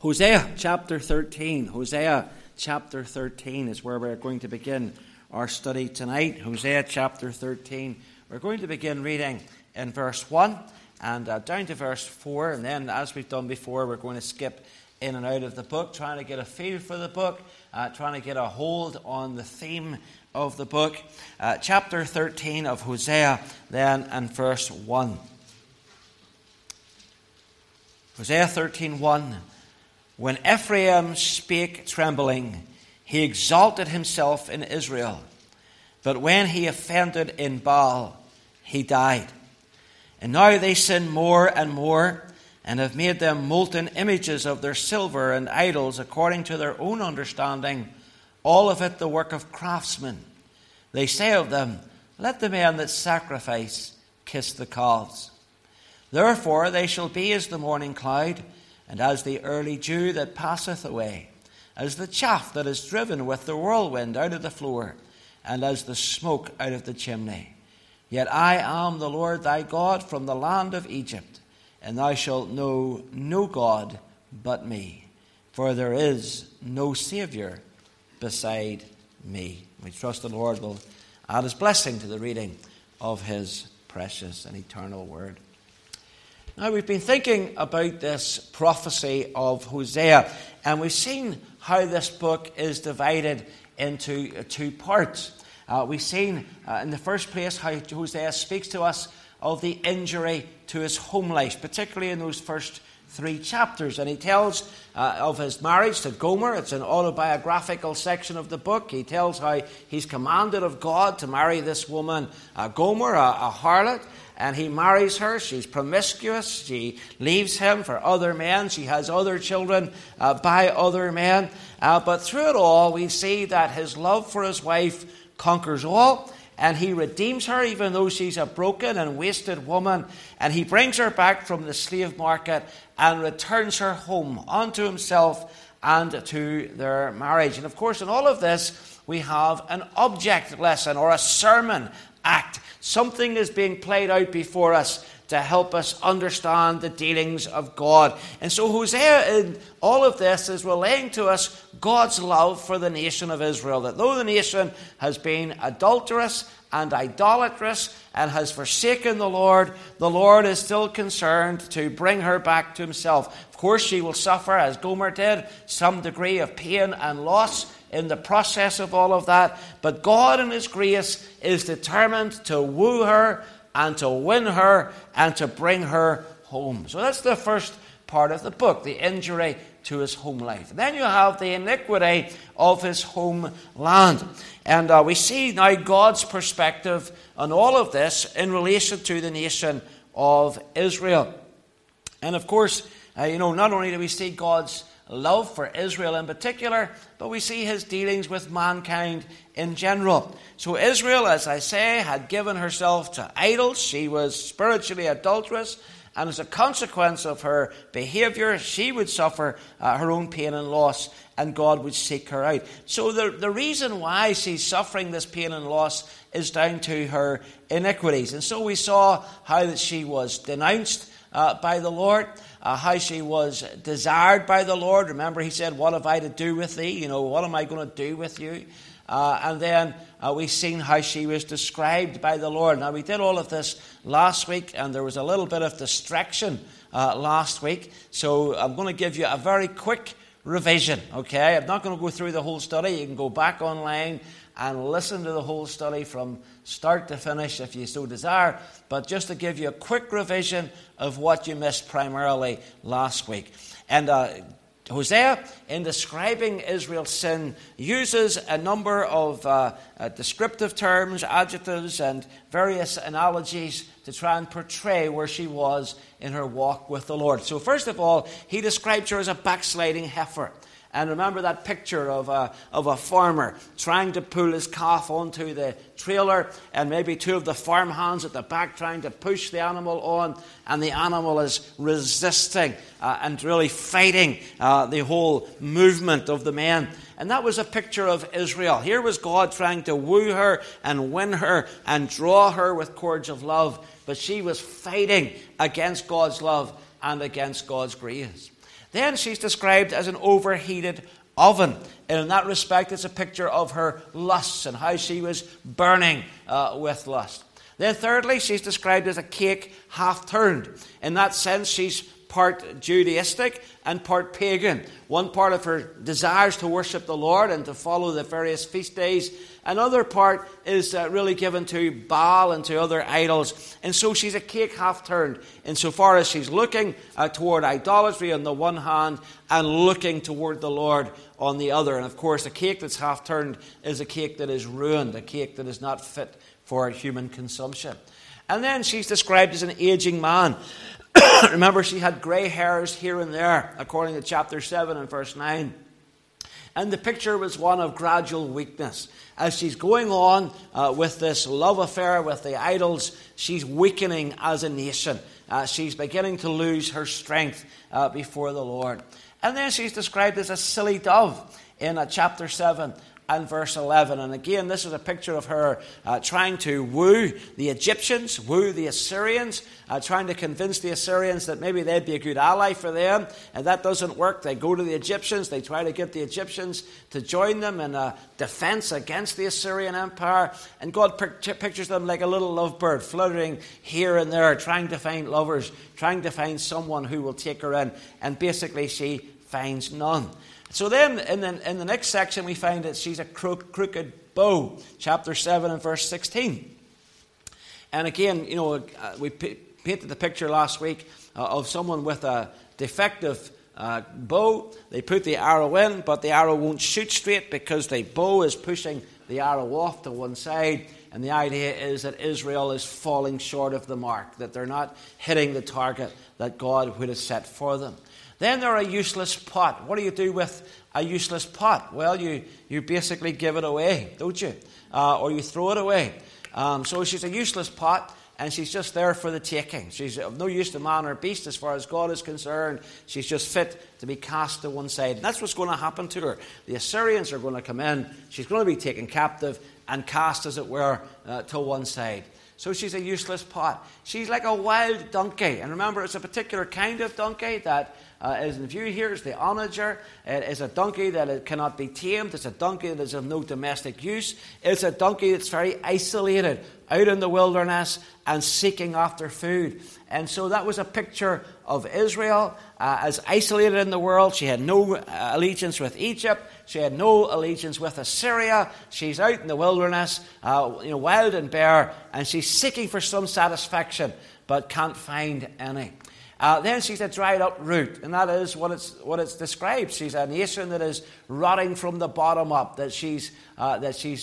Hosea chapter 13 is where we're going to begin our study tonight. Hosea chapter 13. We're going to begin reading in verse 1 and down to verse 4. And then, as we've done before, we're going to skip in and out of the book, trying to get a feel for the book, trying to get a hold on the theme of the book. Chapter 13 of Hosea, then, and verse 1. Hosea 13:1. When Ephraim spake trembling, he exalted himself in Israel. But when he offended in Baal, he died. And now they sin more and more, and have made them molten images of their silver and idols according to their own understanding, all of it the work of craftsmen. They say of them, let the men that sacrifice kiss the calves. Therefore they shall be as the morning cloud, and as the early dew that passeth away, as the chaff that is driven with the whirlwind out of the floor, and as the smoke out of the chimney. Yet I am the Lord thy God from the land of Egypt, and thou shalt know no God but me, for there is no Saviour beside me. We trust the Lord will add his blessing to the reading of his precious and eternal word. Now, we've been thinking about this prophecy of Hosea, and we've seen how this book is divided into two parts. We've seen, in the first place, how Hosea speaks to us of the injury to his home life, particularly in those first three chapters. And he tells of his marriage to Gomer. It's an autobiographical section of the book. He tells how he's commanded of God to marry this woman, Gomer, a harlot. And he marries her. She's promiscuous. She leaves him for other men. She has other children by other men. But through it all, we see that his love for his wife conquers all. And he redeems her, even though she's a broken and wasted woman. And he brings her back from the slave market and returns her home unto himself and to their marriage. And of course, in all of this, we have an object lesson or a sermon act. Something is being played out before us to help us understand the dealings of God. And so Hosea, in all of this, is relaying to us God's love for the nation of Israel, that though the nation has been adulterous and idolatrous and has forsaken the Lord is still concerned to bring her back to himself. Of course, she will suffer, as Gomer did, some degree of pain and loss in the process of all of that. But God, in his grace, is determined to woo her and to win her and to bring her home. So that's the first part of the book, the injury to his home life. Then you have the iniquity of his homeland. And we see now God's perspective on all of this in relation to the nation of Israel. And of course, not only do we see God's love for Israel in particular, but we see his dealings with mankind in general. So Israel, as I say, had given herself to idols. She was spiritually adulterous, and as a consequence of her behavior, she would suffer her own pain and loss, and God would seek her out. So the reason why she's suffering this pain and loss is down to her iniquities. And so we saw how that she was denounced by the Lord, how she was desired by the Lord. Remember, he said, what have I to do with thee? What am I going to do with you? And then we've seen how she was described by the Lord. Now, we did all of this last week, and there was a little bit of distraction last week. So I'm going to give you a very quick revision, okay? I'm not going to go through the whole study. You can go back online and listen to the whole study from start to finish if you so desire, but just to give you a quick revision of what you missed primarily last week. And Hosea, in describing Israel's sin, uses a number of descriptive terms, adjectives, and various analogies to try and portray where she was in her walk with the Lord. So first of all, he describes her as a backsliding heifer. And remember that picture of a farmer trying to pull his calf onto the trailer, and maybe two of the farmhands at the back trying to push the animal on, and the animal is resisting and really fighting the whole movement of the men. And that was a picture of Israel. Here was God trying to woo her and win her and draw her with cords of love, but she was fighting against God's love and against God's grace. Then she's described as an overheated oven. And in that respect, it's a picture of her lusts and how she was burning with lust. Then thirdly, she's described as a cake half-turned. In that sense, she's part Judaistic and part pagan. One part of her desires to worship the Lord and to follow the various feast days. Another part is really given to Baal and to other idols. And so she's a cake half-turned insofar as she's looking toward idolatry on the one hand and looking toward the Lord on the other. And of course, a cake that's half-turned is a cake that is ruined, a cake that is not fit for human consumption. And then she's described as an aging man. Remember, she had grey hairs here and there, according to chapter 7 and verse 9. And the picture was one of gradual weakness. As she's going on with this love affair with the idols, she's weakening as a nation. She's beginning to lose her strength before the Lord. And then she's described as a silly dove in chapter 7. And verse 11, and again, this is a picture of her trying to woo the Egyptians, woo the Assyrians, trying to convince the Assyrians that maybe they'd be a good ally for them, and that doesn't work. They go to the Egyptians, they try to get the Egyptians to join them in a defense against the Assyrian Empire, and God pictures them like a little lovebird, fluttering here and there, trying to find lovers, trying to find someone who will take her in, and basically she finds none. So then, in the next section, we find that she's a crooked bow, chapter 7 and verse 16. And again, you know, we painted the picture last week of someone with a defective bow. They put the arrow in, but the arrow won't shoot straight because the bow is pushing the arrow off to one side. And the idea is that Israel is falling short of the mark, that they're not hitting the target that God would have set for them. Then they're a useless pot. What do you do with a useless pot? Well, you basically give it away, don't you? Or you throw it away. So she's a useless pot, and she's just there for the taking. She's of no use to man or beast as far as God is concerned. She's just fit to be cast to one side. And that's what's going to happen to her. The Assyrians are going to come in. She's going to be taken captive and cast, as it were, to one side. So she's a useless pot. She's like a wild donkey. And remember, it's a particular kind of donkey that is in view here. It's the onager. It is a donkey that it cannot be tamed. It's a donkey that is of no domestic use. It's a donkey that's very isolated, out in the wilderness and seeking after food. And so that was a picture of Israel as isolated in the world. She had no allegiance with Egypt. She had no allegiance with Assyria. She's out in the wilderness, wild and bare, and she's seeking for some satisfaction, but can't find any. Then she's a dried-up root, and that is what it's described. She's a nation that is rotting from the bottom up, that she's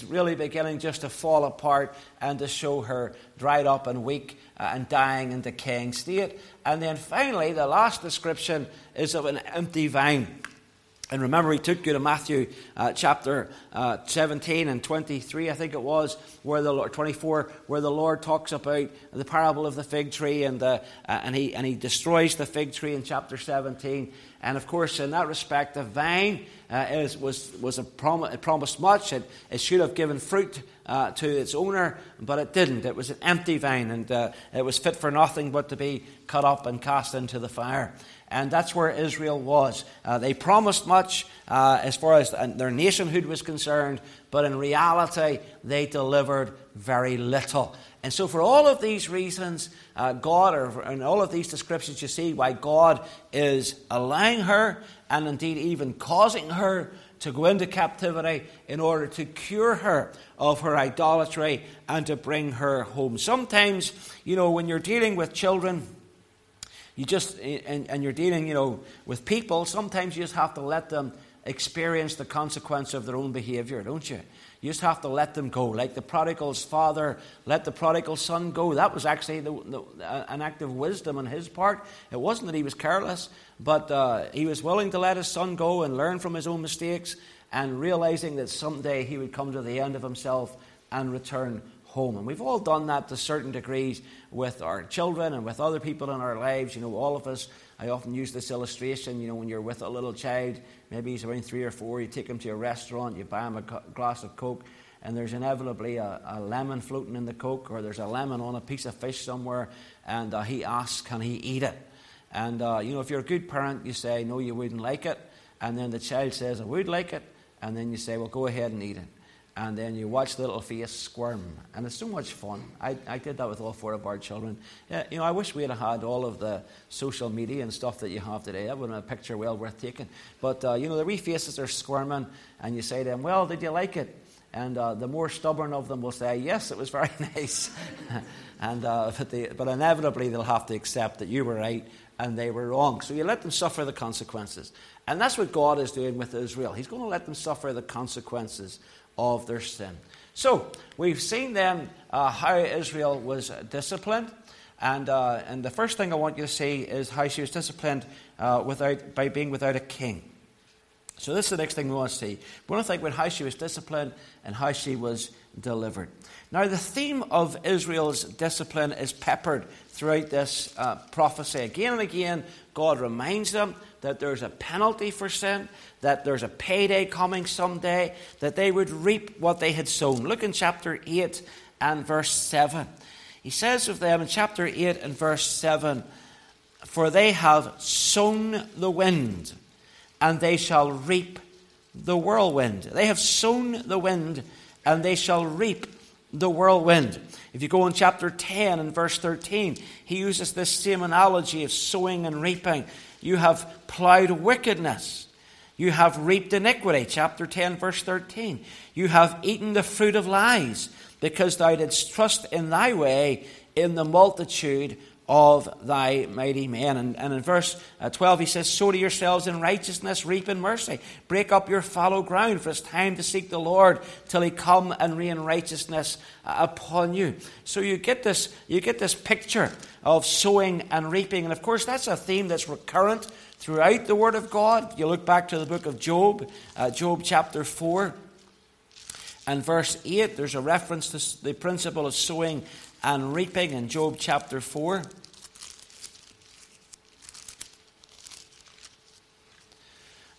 really beginning just to fall apart and to show her dried up and weak and dying and decaying state. And then finally, the last description is of an empty vine. And remember, he took you to Matthew chapter 17 and 23, I think it was, 24, where the Lord talks about the parable of the fig tree, and he destroys the fig tree in chapter 17. And of course, in that respect, the vine it promised much. It should have given fruit to its owner, but it didn't. It was an empty vine, and it was fit for nothing but to be cut up and cast into the fire. And that's where Israel was. They promised much as far as their nationhood was concerned, but in reality, they delivered very little. And so for all of these reasons, and all of these descriptions, you see why God is allowing her and indeed even causing her to go into captivity in order to cure her of her idolatry and to bring her home. Sometimes, when you're dealing with children, you're dealing, with people, sometimes you just have to let them experience the consequence of their own behavior, don't you? You just have to let them go. Like the prodigal's father let the prodigal son go. That was actually an act of wisdom on his part. It wasn't that he was careless, but he was willing to let his son go and learn from his own mistakes, and realizing that someday he would come to the end of himself and return home. And we've all done that to certain degrees with our children and with other people in our lives. All of us, I often use this illustration, when you're with a little child, maybe he's around 3 or 4, you take him to a restaurant, you buy him a glass of Coke, and there's inevitably a lemon floating in the Coke, or there's a lemon on a piece of fish somewhere, and he asks, can he eat it? And, if you're a good parent, you say, no, you wouldn't like it. And then the child says, I would like it. And then you say, well, go ahead and eat it. And then you watch the little face squirm. And it's so much fun. I did that with all four of our children. Yeah, I wish we had had all of the social media and stuff that you have today. That would have been a picture well worth taking. But, the wee faces are squirming. And you say to them, well, did you like it? And the more stubborn of them will say, yes, it was very nice. but inevitably they'll have to accept that you were right and they were wrong. So you let them suffer the consequences. And that's what God is doing with Israel. He's going to let them suffer the consequences of their sin. So we've seen then how Israel was disciplined, and the first thing I want you to see is how she was disciplined by being without a king. So this is the next thing we want to see. We want to think about how she was disciplined and how she was delivered. Now the theme of Israel's discipline is peppered throughout this prophecy. Again and again, God reminds them that there's a penalty for sin, that there's a payday coming someday, that they would reap what they had sown. Look in chapter 8 and verse 7. He says of them in chapter 8 and verse 7, for they have sown the wind, and they shall reap the whirlwind. They have sown the wind, and they shall reap the whirlwind. If you go in chapter 10 and verse 13, he uses this same analogy of sowing and reaping. You have plowed wickedness. You have reaped iniquity. Chapter 10, verse 13. You have eaten the fruit of lies, because thou didst trust in thy way in the multitude of thy mighty men. And in verse 12 he says, sow to yourselves in righteousness, reap in mercy. Break up your fallow ground, for it's time to seek the Lord till he come and rain righteousness upon you. So you get this picture of sowing and reaping. And of course that's a theme that's recurrent throughout the Word of God. You look back to the book of Job, Job chapter 4 and verse 8. There's a reference to the principle of sowing and reaping in Job chapter 4.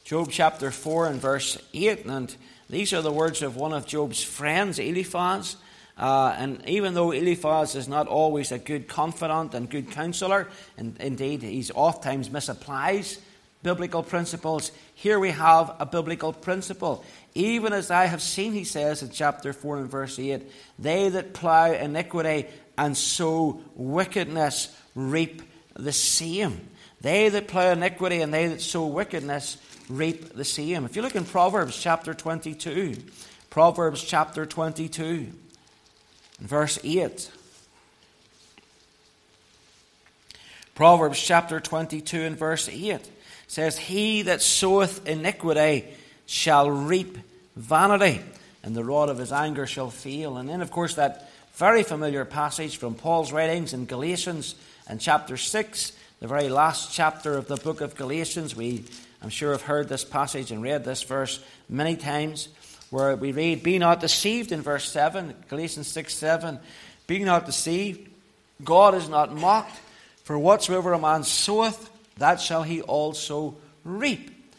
Job chapter 4 and verse 8. And these are the words of one of Job's friends, Eliphaz. And even though Eliphaz is not always a good confidant and good counselor, and indeed he's oftentimes misapplies biblical principles, here we have a biblical principle. Even as I have seen, he says in chapter 4 and verse 8, they that plow iniquity and sow wickedness reap the same. They that plow iniquity and they that sow wickedness reap the same. If you look in Proverbs chapter 22, Proverbs chapter 22, verse 8. Proverbs chapter 22 and verse 8. Says, he that soweth iniquity shall reap vanity, and the rod of his anger shall fail. And then, of course, that very familiar passage from Paul's writings in Galatians and chapter 6, the very last chapter of the book of Galatians. We, I'm sure, have heard this passage and read this verse many times, where we read, be not deceived in verse 7, Galatians 6, 7. Be not deceived, God is not mocked, for whatsoever a man soweth, that shall he also reap.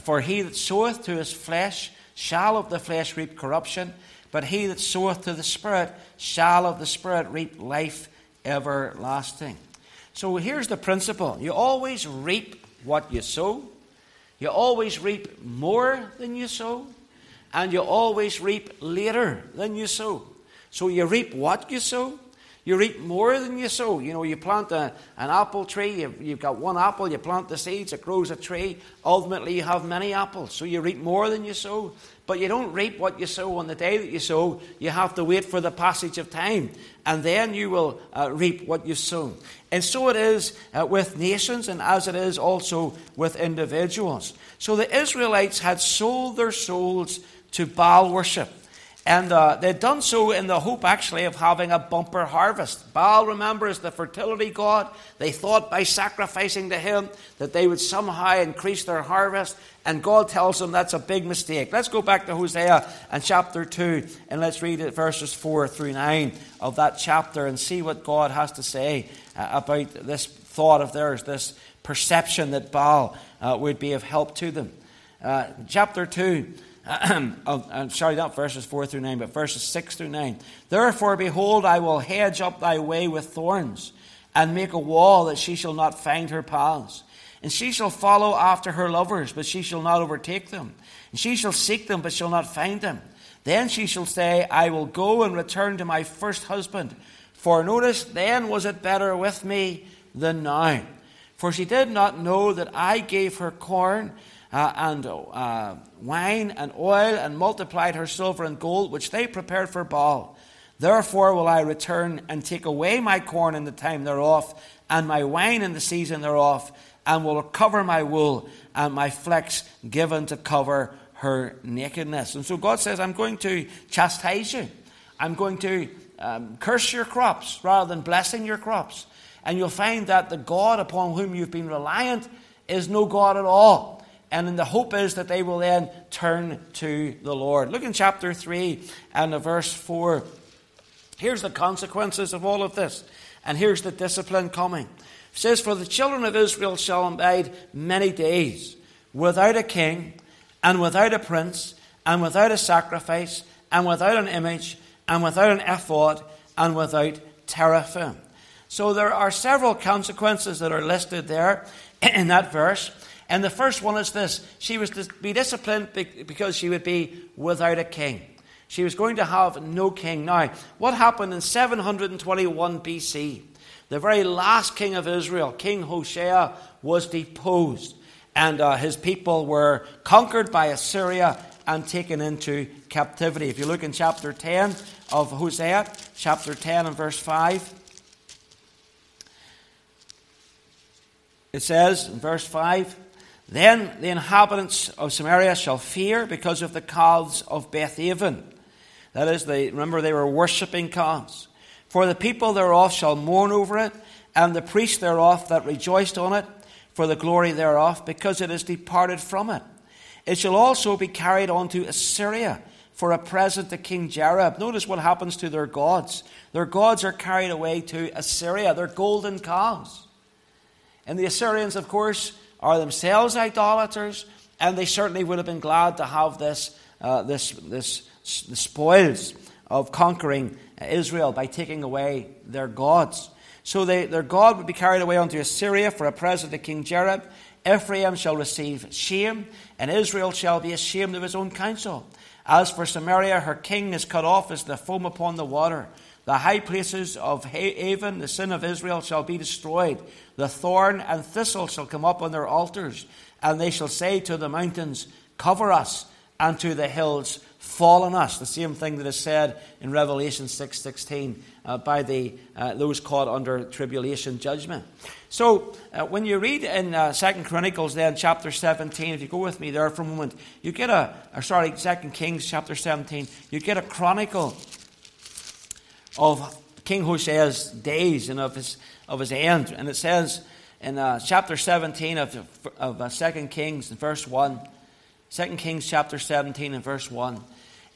For he that soweth to his flesh shall of the flesh reap corruption, but he that soweth to the Spirit shall of the Spirit reap life everlasting. So here's the principle. You always reap what you sow. You always reap more than you sow. And you always reap later than you sow. So you reap what you sow. You reap more than you sow. You plant an apple tree, you've got one apple, you plant the seeds, it grows a tree. Ultimately, you have many apples. So you reap more than you sow. But you don't reap what you sow on the day that you sow. You have to wait for the passage of time. And then you will reap what you've sown. And so it is with nations, and as it is also with individuals. So the Israelites had sold their souls to Baal worship. And they'd done so in the hope, actually, of having a bumper harvest. Baal, remember, is the fertility god. They thought by sacrificing to him that they would somehow increase their harvest. And God tells them that's a big mistake. Let's go back to Hoshea and chapter 2, and let's read it, verses 4 through 9 of that chapter, and see what God has to say about this thought of theirs, this perception that Baal would be of help to them. Chapter 2. I'm sorry, not verses 4 through 9, but verses 6 through 9. Therefore, behold, I will hedge up thy way with thorns, and make a wall that she shall not find her paths. And she shall follow after her lovers, but she shall not overtake them. And she shall seek them, but shall not find them. Then she shall say, I will go and return to my first husband. For notice, then was it better with me than now. For she did not know that I gave her corn and wine and oil, and multiplied her silver and gold, which they prepared for Baal. Therefore will I return and take away my corn in the time thereof, and my wine in the season thereof, and will cover my wool, and my flax given to cover her nakedness. And so God says, I'm going to chastise you. I'm going to curse your crops rather than blessing your crops. And you'll find that the God upon whom you've been reliant is no God at all. And then the hope is that they will then turn to the Lord. Look in chapter 3 and verse 4. Here's the consequences of all of this. And here's the discipline coming. It says, for the children of Israel shall abide many days, without a king, and without a prince, and without a sacrifice, and without an image, and without an ephod, and without teraphim. So there are several consequences that are listed there in that verse. And the first one is this. She was to be disciplined because she would be without a king. She was going to have no king. Now, what happened in 721 BC? The very last king of Israel, King Hoshea, was deposed. And his people were conquered by Assyria and taken into captivity. If you look in chapter 10 of Hosea, chapter 10 and verse 5. It says in verse 5, then the inhabitants of Samaria shall fear because of the calves of Beth Aven. That is, they were worshipping calves. For the people thereof shall mourn over it, and the priests thereof that rejoiced on it, for the glory thereof, because it is departed from it. It shall also be carried on to Assyria for a present to King Jerob. Notice what happens to their gods. Their gods are carried away to Assyria, their golden calves. And the Assyrians, of course, are themselves idolaters, and they certainly would have been glad to have the spoils of conquering Israel by taking away their gods. So their God would be carried away unto Assyria for a present to King Jerob. Ephraim shall receive shame, and Israel shall be ashamed of his own counsel. As for Samaria, her king is cut off as the foam upon the water. The high places of Haven, the sin of Israel, shall be destroyed. The thorn and thistle shall come up on their altars, and they shall say to the mountains, cover us, and to the hills, fall on us. The same thing that is said in Revelation 6:16 by those caught under tribulation judgment. So when you read in Second Chronicles, then chapter 17, if you go with me there for a moment, you get Second Kings chapter 17, you get a chronicle of King Hosea's days and of his end. And it says in chapter 17 of 2 Kings, in verse 1, 2 Kings chapter 17 and verse 1,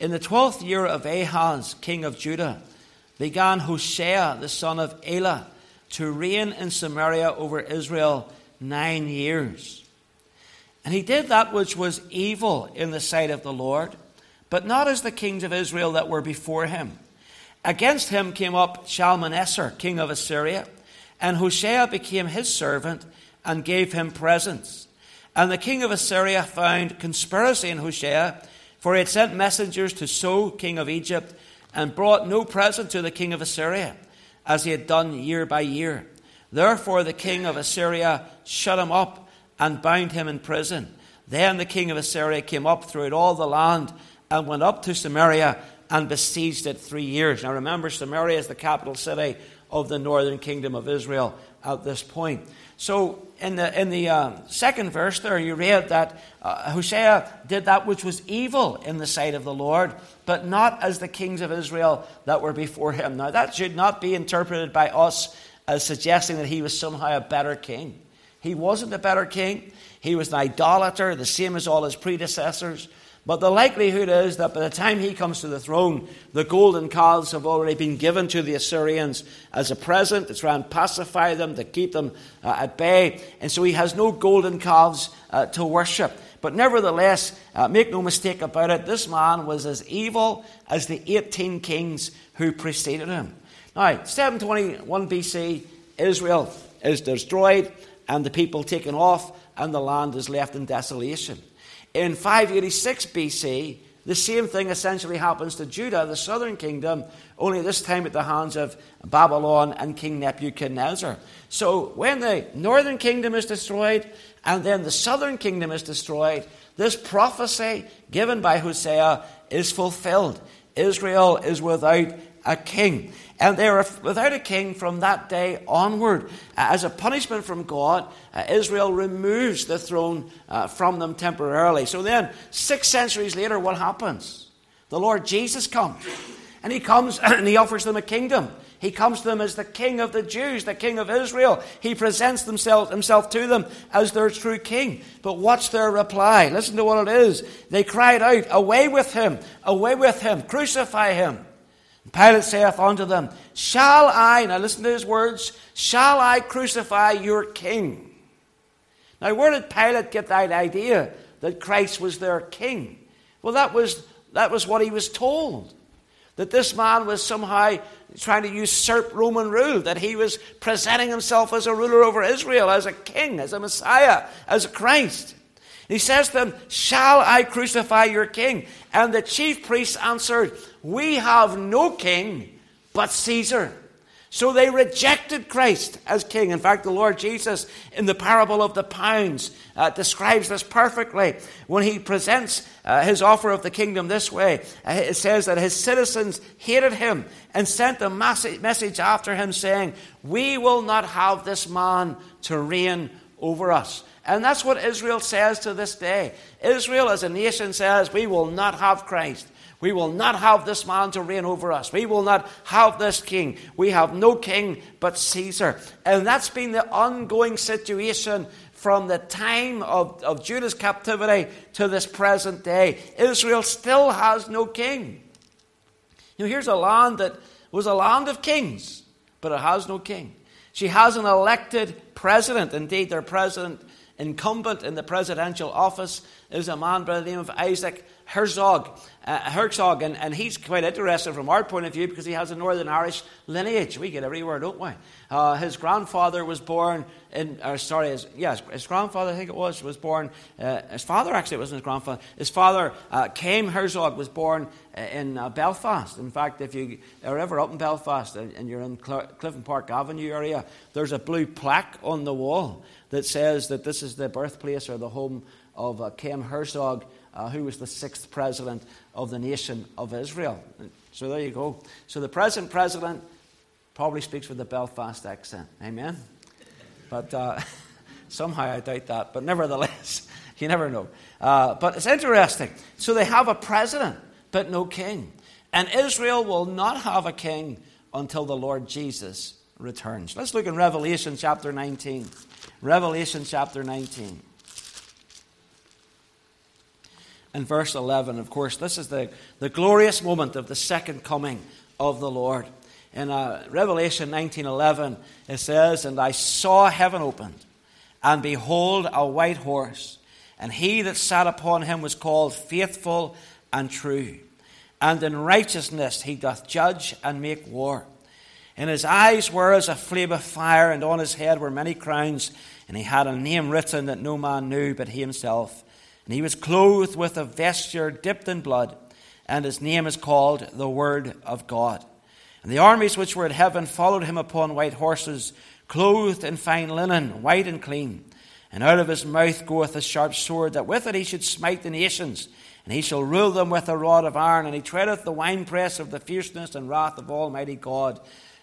in the 12th year of Ahaz, king of Judah, began Hoshea, the son of Elah, to reign in Samaria over Israel 9 years. And he did that which was evil in the sight of the Lord, but not as the kings of Israel that were before him. Against him came up Shalmaneser, king of Assyria, and Hoshea became his servant and gave him presents. And the king of Assyria found conspiracy in Hoshea, for he had sent messengers to So, king of Egypt, and brought no present to the king of Assyria, as he had done year by year. Therefore the king of Assyria shut him up and bound him in prison. Then the king of Assyria came up throughout all the land and went up to Samaria and besieged it 3 years. Now remember, Samaria is the capital city of the northern kingdom of Israel at this point. So in the second verse there, you read that Hoshea did that which was evil in the sight of the Lord, but not as the kings of Israel that were before him. Now that should not be interpreted by us as suggesting that he was somehow a better king. He wasn't a better king. He was an idolater, the same as all his predecessors. But the likelihood is that by the time he comes to the throne, the golden calves have already been given to the Assyrians as a present to try and pacify them, to keep them at bay. And so he has no golden calves to worship. But nevertheless, make no mistake about it, this man was as evil as the 18 kings who preceded him. Now, 721 BC, Israel is destroyed and the people taken off and the land is left in desolation. In 586 BC, the same thing essentially happens to Judah, the southern kingdom, only this time at the hands of Babylon and King Nebuchadnezzar. So when the northern kingdom is destroyed and then the southern kingdom is destroyed, this prophecy given by Hoshea is fulfilled. Israel is without a king. And they were without a king from that day onward. As a punishment from God, Israel removes the throne from them temporarily. So then, 6 centuries later, what happens? The Lord Jesus comes. And he comes and he offers them a kingdom. He comes to them as the king of the Jews, the king of Israel. He presents himself to them as their true king. But what's their reply? Listen to what it is. They cried out, "Away with him! Away with him! Crucify him!" Pilate saith unto them, "Shall I," now listen to his words, "shall I crucify your king?" Now, where did Pilate get that idea that Christ was their king? Well, that was what he was told. That this man was somehow trying to usurp Roman rule, that he was presenting himself as a ruler over Israel, as a king, as a Messiah, as a Christ. And he says to them, "Shall I crucify your king?" And the chief priests answered, "We have no king but Caesar." So they rejected Christ as king. In fact, the Lord Jesus, in the parable of the pounds, describes this perfectly. When he presents his offer of the kingdom this way, it says that his citizens hated him and sent a message after him saying, "We will not have this man to reign over us." And that's what Israel says to this day. Israel as a nation says, "We will not have Christ. We will not have this man to reign over us. We will not have this king. We have no king but Caesar." And that's been the ongoing situation from the time of Judah's captivity to this present day. Israel still has no king. Now, here's a land that was a land of kings, but it has no king. She has an elected president. Indeed, their president incumbent in the presidential office is a man by the name of Isaac Herzog. And he's quite interesting from our point of view because he has a Northern Irish lineage. We get everywhere, don't we? His grandfather was born in, his grandfather, I think it was born, his father actually wasn't his grandfather. His father, Cain Herzog, was born in Belfast. In fact, if you are ever up in Belfast and you're in Clifton Park Avenue area, there's a blue plaque on the wall that says that this is the birthplace or the home of Cain Herzog, who was the 6th president of the nation of Israel. So there you go. So the present president probably speaks with a Belfast accent. Amen? But somehow I doubt that. But nevertheless, you never know. But it's interesting. So they have a president, but no king. And Israel will not have a king until the Lord Jesus returns. Let's look in Revelation chapter 19. Revelation chapter 19. And verse 11, of course, this is the glorious moment of the second coming of the Lord. In Revelation 19:11, it says, "And I saw heaven opened, and behold, a white horse, and he that sat upon him was called Faithful and True. And in righteousness he doth judge and make war. And his eyes were as a flame of fire, and on his head were many crowns, and he had a name written that no man knew but he himself. And he was clothed with a vesture dipped in blood, and his name is called the Word of God. And the armies which were in heaven followed him upon white horses, clothed in fine linen, white and clean. And out of his mouth goeth a sharp sword, that with it he should smite the nations. And he shall rule them with a rod of iron. And he treadeth the winepress of the fierceness and wrath of Almighty God.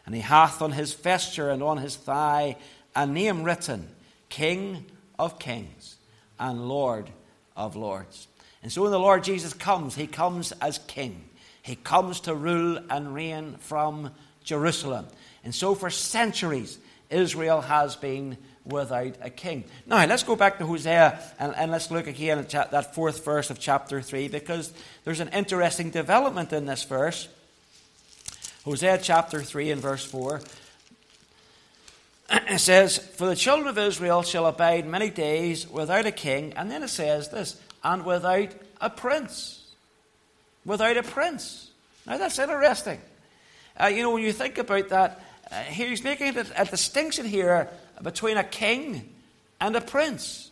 And he hath on his vesture and on his thigh a name written, King of Kings and Lord of Lords." And so when the Lord Jesus comes, he comes as king. He comes to rule and reign from Jerusalem. And so for centuries, Israel has been without a king. Now, let's go back to Hoshea and let's look again at that 4th verse of chapter 3, because there's an interesting development in this verse. Hoshea chapter 3 and verse 4. It says, "For the children of Israel shall abide many days without a king." And then it says this, "and without a prince." Without a prince. Now that's interesting. When you think about that, Here he's making a distinction here between a king and a prince.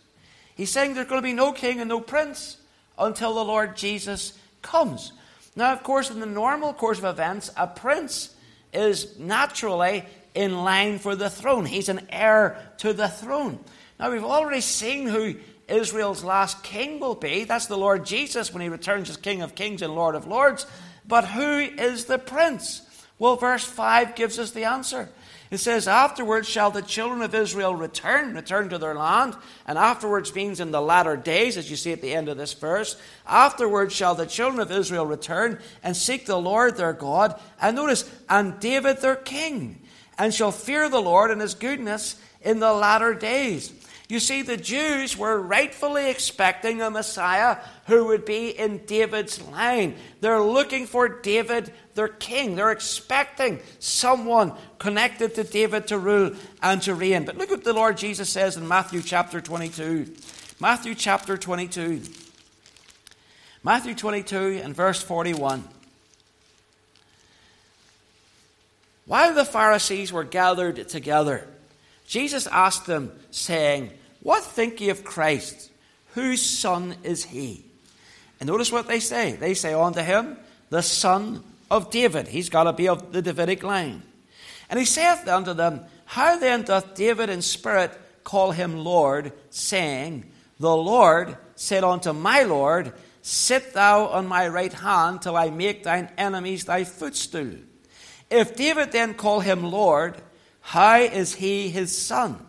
He's saying there's going to be no king and no prince until the Lord Jesus comes. Now, of course, in the normal course of events, a prince is naturally in line for the throne. He's an heir to the throne. Now, we've already seen who Israel's last king will be. That's the Lord Jesus when he returns as King of Kings and Lord of Lords. But who is the prince? Well, verse 5 gives us the answer. It says, afterwards shall the children of Israel return to their land. And afterwards means in the latter days, as you see at the end of this verse. Afterwards shall the children of Israel return and seek the Lord their God. And notice, and David their king, and shall fear the Lord and his goodness in the latter days. You see, the Jews were rightfully expecting a Messiah who would be in David's line. They're looking for David, their king. They're expecting someone connected to David to rule and to reign. But look what the Lord Jesus says in Matthew chapter 22. Matthew chapter 22. Matthew 22 and verse 41. While the Pharisees were gathered together, Jesus asked them, saying, what think ye of Christ? Whose son is he? And notice what they say. They say unto him, the son of David. He's got to be of the Davidic line. And he saith unto them, how then doth David in spirit call him Lord, saying, the Lord said unto my Lord, sit thou on my right hand till I make thine enemies thy footstool. If David then call him Lord, how is he his son?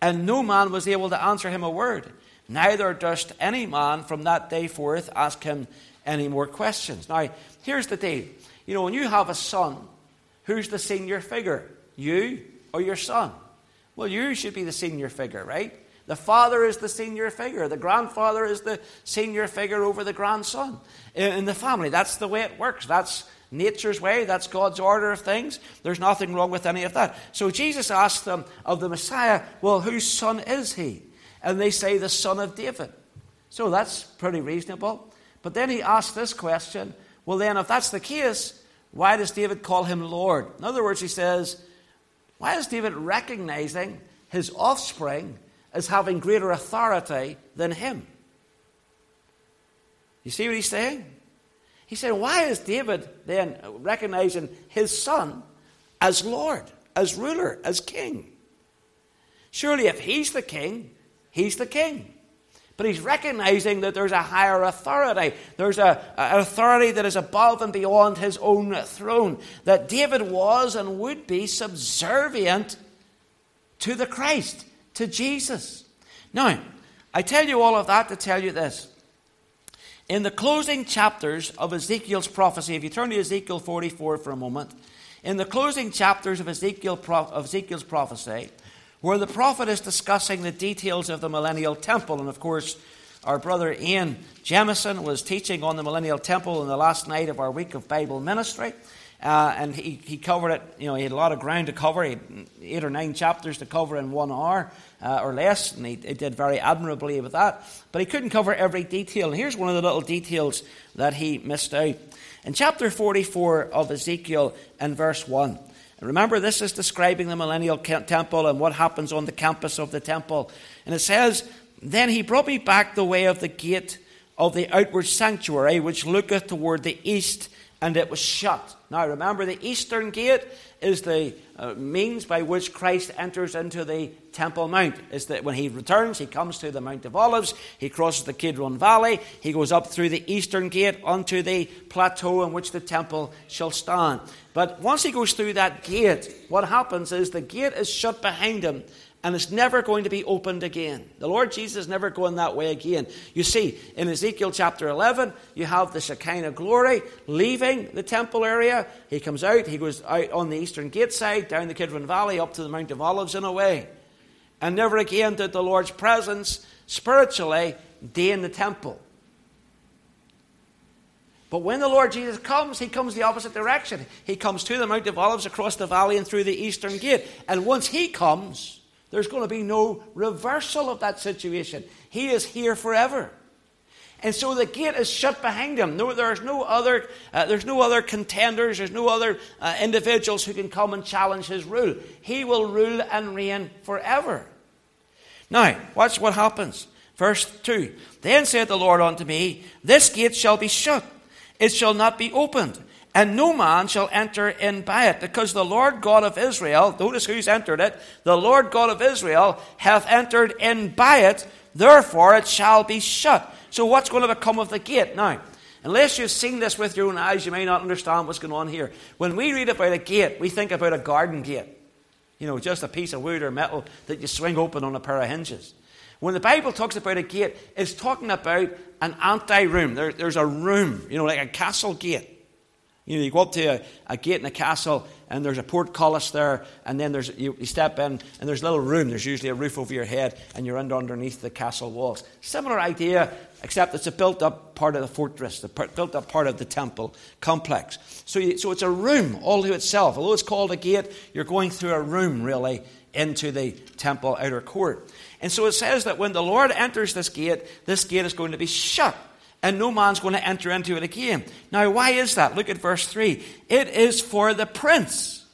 And no man was able to answer him a word, neither durst any man from that day forth ask him any more questions. Now, here's the deal. You know, when you have a son, who's the senior figure? You or your son? Well, you should be the senior figure, right? The father is the senior figure. The grandfather is the senior figure over the grandson in the family. That's the way it works. That's nature's way. That's God's order of things. There's nothing wrong with any of that. So Jesus asked them of the Messiah, well, whose son is he? And they say, the son of David. So that's pretty reasonable. But then he asked this question, well, then, if that's the case, why does David call him Lord? In other words, he says, why is David recognizing his offspring as having greater authority than him? You see what he's saying? He said, why is David then recognizing his son as Lord, as ruler, as king? Surely if he's the king, he's the king. But he's recognizing that there's a higher authority. There's an authority that is above and beyond his own throne. That David was and would be subservient to the Christ, to Jesus. Now, I tell you all of that to tell you this. In the closing chapters of Ezekiel's prophecy, if you turn to Ezekiel 44 for a moment, in the closing chapters of Ezekiel's prophecy, where the prophet is discussing the details of the Millennial Temple, and of course, our brother Ian Jemison was teaching on the Millennial Temple in the last night of our week of Bible ministry, and he covered it. You know, he had a lot of ground to cover. He had 8 or 9 chapters to cover in 1 hour or less, and he did very admirably with that. But he couldn't cover every detail. And here's one of the little details that he missed out. In chapter 44 of Ezekiel and verse 1, and remember this is describing the Millennial Temple and what happens on the campus of the temple. And it says, then he brought me back the way of the gate of the outward sanctuary, which looketh toward the east, and it was shut. Now remember, the eastern gate is the means by which Christ enters into the Temple Mount. Is that when he returns, he comes to the Mount of Olives, he crosses the Kidron Valley, he goes up through the eastern gate onto the plateau on which the temple shall stand. But once he goes through that gate, what happens is the gate is shut behind him, and it's never going to be opened again. The Lord Jesus is never going that way again. You see, in Ezekiel chapter 11, you have the Shekinah glory leaving the temple area. He comes out. He goes out on the eastern gate side, down the Kidron Valley, up to the Mount of Olives in a way. And never again did the Lord's presence spiritually be in the temple. But when the Lord Jesus comes, he comes the opposite direction. He comes to the Mount of Olives, across the valley, and through the eastern gate. And once he comes, there's going to be no reversal of that situation. He is here forever. And so the gate is shut behind him. No, there's no other contenders. There's no other individuals who can come and challenge his rule. He will rule and reign forever. Now, watch what happens. Verse 2. Then said the Lord unto me, this gate shall be shut. It shall not be opened. And no man shall enter in by it, because the Lord God of Israel, notice who's entered it, the Lord God of Israel hath entered in by it, therefore it shall be shut. So what's going to become of the gate? Now, unless you've seen this with your own eyes, you may not understand what's going on here. When we read about a gate, we think about a garden gate. You know, just a piece of wood or metal that you swing open on a pair of hinges. When the Bible talks about a gate, it's talking about an anteroom. There's a room, you know, like a castle gate. You know, you go up to a gate in a castle, and there's a portcullis there, and then you step in, and there's a little room. There's usually a roof over your head, and you're underneath the castle walls. Similar idea, except it's a built-up part of the fortress, the built-up part of the temple complex. So it's a room all to itself. Although it's called a gate, you're going through a room, really, into the temple outer court. And so it says that when the Lord enters this gate is going to be shut. And no man's going to enter into it again. Now, why is that? Look at verse 3. It is for the prince.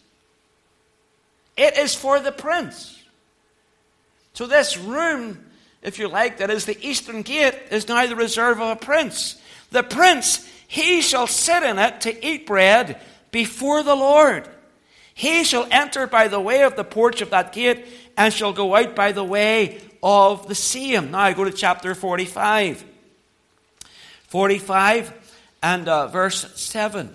It is for the prince. So this room, if you like, that is the eastern gate, is now the reserve of a prince. The prince, he shall sit in it to eat bread before the Lord. He shall enter by the way of the porch of that gate and shall go out by the way of the same. Now, go to chapter 45 and verse 7.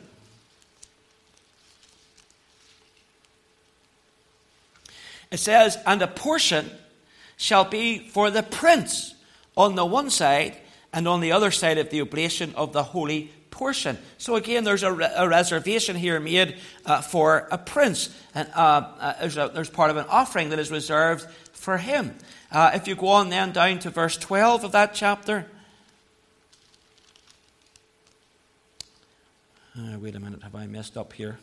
It says, and a portion shall be for the prince on the one side and on the other side of the oblation of the holy portion. So again, there's a reservation here made for a prince. And there's part of an offering that is reserved for him. If you go on then down to verse 12 of that chapter. Wait a minute, have I messed up here?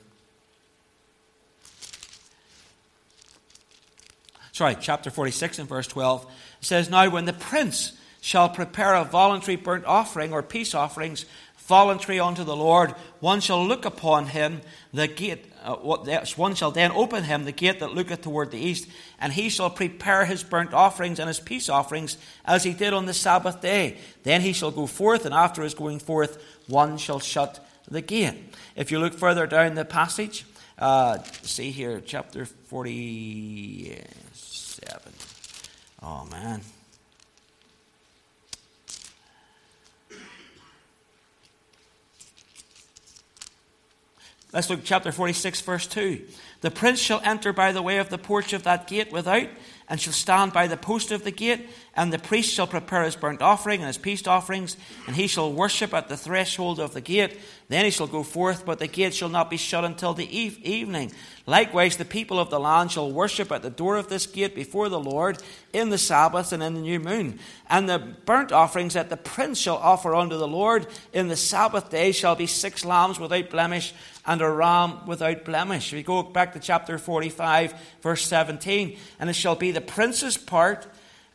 Sorry, chapter 46 and verse 12. It says, now when the prince shall prepare a voluntary burnt offering or peace offerings, voluntary unto the Lord, one shall look upon him, the gate, one shall then open him the gate that looketh toward the east, and he shall prepare his burnt offerings and his peace offerings as he did on the Sabbath day. Then he shall go forth, and after his going forth, one shall shut the gate. If you look further down the passage, see here, chapter 47. Oh, man. Let's look at chapter 46, verse 2. The prince shall enter by the way of the porch of that gate without, and shall stand by the post of the gate, and the priest shall prepare his burnt offering and his peace offerings, and he shall worship at the threshold of the gate. Then he shall go forth, but the gate shall not be shut until the evening. Likewise, the people of the land shall worship at the door of this gate before the Lord in the Sabbath and in the new moon. And the burnt offerings that the prince shall offer unto the Lord in the Sabbath day shall be 6 lambs without blemish and a ram without blemish. We go back to chapter 45, verse 17. And it shall be the prince's part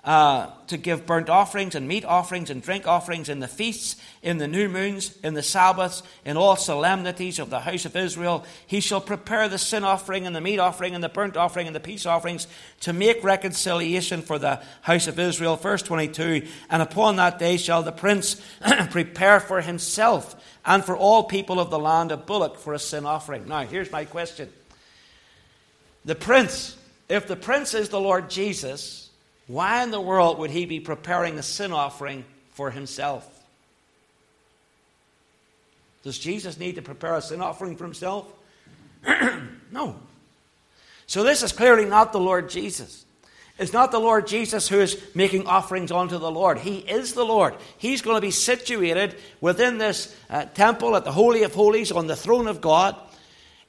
to give burnt offerings and meat offerings and drink offerings in the feasts, in the new moons, in the Sabbaths, in all solemnities of the house of Israel. He shall prepare the sin offering and the meat offering and the burnt offering and the peace offerings to make reconciliation for the house of Israel. Verse 22, and upon that day shall the prince prepare for himself and for all people of the land a bullock for a sin offering. Now, here's my question. The prince, if the prince is the Lord Jesus, why in the world would he be preparing a sin offering for himself? Does Jesus need to prepare a sin offering for himself? No. So this is clearly not the Lord Jesus. It's not the Lord Jesus who is making offerings unto the Lord. He is the Lord. He's going to be situated within this temple at the Holy of Holies on the throne of God.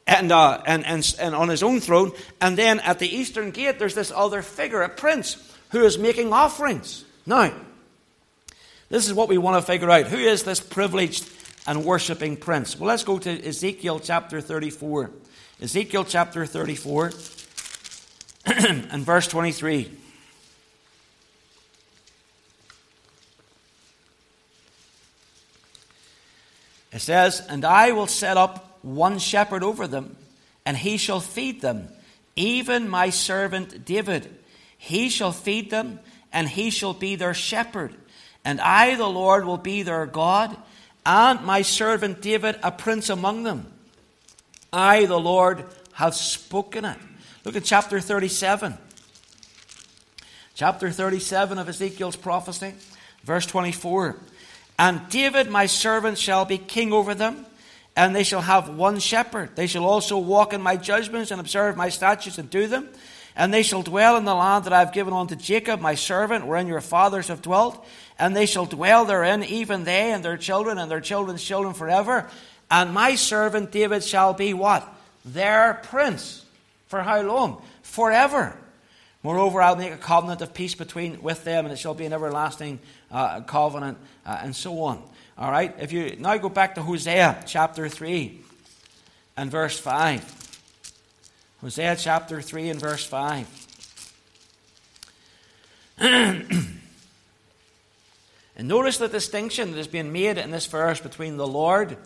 And on his own throne. And then at the eastern gate, there's this other figure, a prince, who is making offerings. Now, this is what we want to figure out. Who is this privileged and worshipping prince? Well, let's go to Ezekiel chapter 34. Ezekiel chapter 34 and verse 23. It says, "And I will set up one shepherd over them, and he shall feed them, even my servant David. He shall feed them, and he shall be their shepherd. And I, the Lord, will be their God, and my servant David a prince among them. I, the Lord, have spoken it." Look at chapter 37. Chapter 37 of Ezekiel's prophecy, verse 24. "And David, my servant, shall be king over them, and they shall have one shepherd. They shall also walk in my judgments and observe my statutes and do them. And they shall dwell in the land that I have given unto Jacob, my servant, wherein your fathers have dwelt. And they shall dwell therein, even they and their children's children forever. And my servant David shall be" what? "Their prince." For how long? Forever. "Moreover, I'll make a covenant of peace with them, and it shall be an everlasting covenant," and so on. All right? If you now go back to Hosea chapter 3 and verse 5. Hosea chapter 3 and verse 5. And notice the distinction that is being made in this verse between the Lord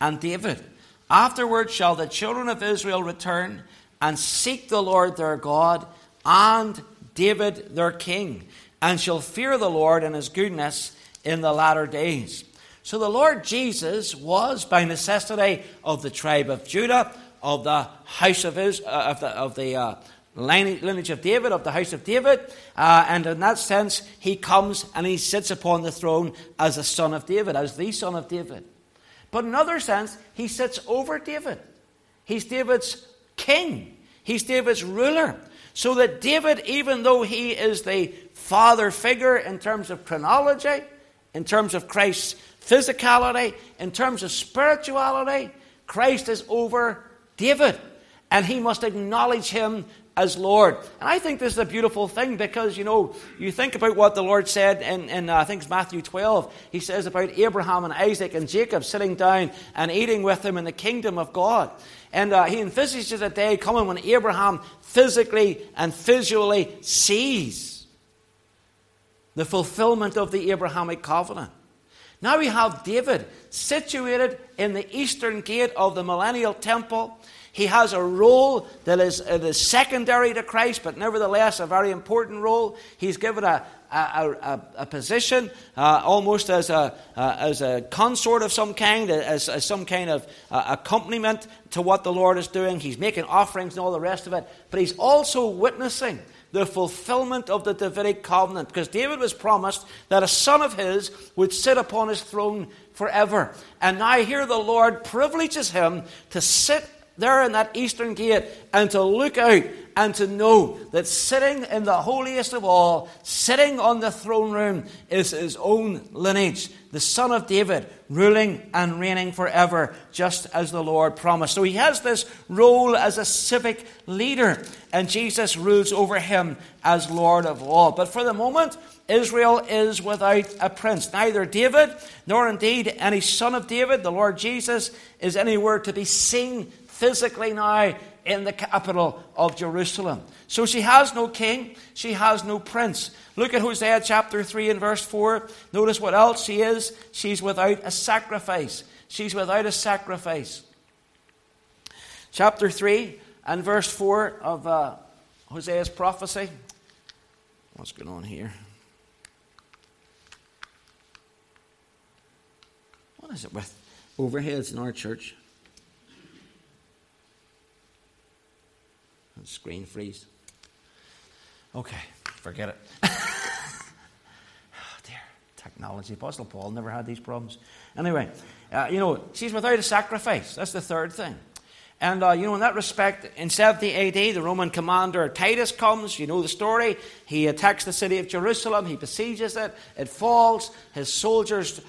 and David. "Afterward shall the children of Israel return and seek the Lord their God and David their king, and shall fear the Lord and his goodness in the latter days." So the Lord Jesus was, by necessity, of the tribe of Judah, of the house of Israel, of the lineage of David, of the house of David, and in that sense he comes and he sits upon the throne as a son of David, as the son of David. But in another sense, he sits over David. He's David's king. He's David's ruler. So that David, even though he is the father figure in terms of chronology, in terms of Christ's physicality, in terms of spirituality, Christ is over David, and he must acknowledge him as Lord. And I think this is a beautiful thing because, you know, you think about what the Lord said in I think it's Matthew 12. He says about Abraham and Isaac and Jacob sitting down and eating with him in the kingdom of God. And he envisages a day coming when Abraham physically and visually sees the fulfillment of the Abrahamic covenant. Now we have David situated in the eastern gate of the Millennial Temple. He has a role that is secondary to Christ, but nevertheless a very important role. He's given a position almost as a consort of some kind, as some kind of accompaniment to what the Lord is doing. He's making offerings and all the rest of it, but he's also witnessing the fulfillment of the Davidic covenant, because David was promised that a son of his would sit upon his throne forever. And now here the Lord privileges him to sit there in that eastern gate and to look out and to know that sitting in the holiest of all, sitting on the throne room, is his own lineage, the son of David, ruling and reigning forever, just as the Lord promised. So he has this role as a civic leader, and Jesus rules over him as Lord of all. But for the moment, Israel is without a prince. Neither David, nor indeed any son of David, the Lord Jesus, is anywhere to be seen physically now in the capital of Jerusalem. So she has no king, she has no prince. Look at Hosea chapter 3 and verse 4. Notice what else she is. She's without a sacrifice. She's without a sacrifice. Chapter 3 and verse 4 of Hosea's prophecy. What's going on here? What is it with overheads in our church? Screen freeze. Okay, forget it. Oh dear, technology. Apostle Paul never had these problems. Anyway, she's without a sacrifice. That's the third thing. And, in that respect, in 70 AD, the Roman commander Titus comes. You know the story. He attacks the city of Jerusalem. He besieges it. It falls. His soldiers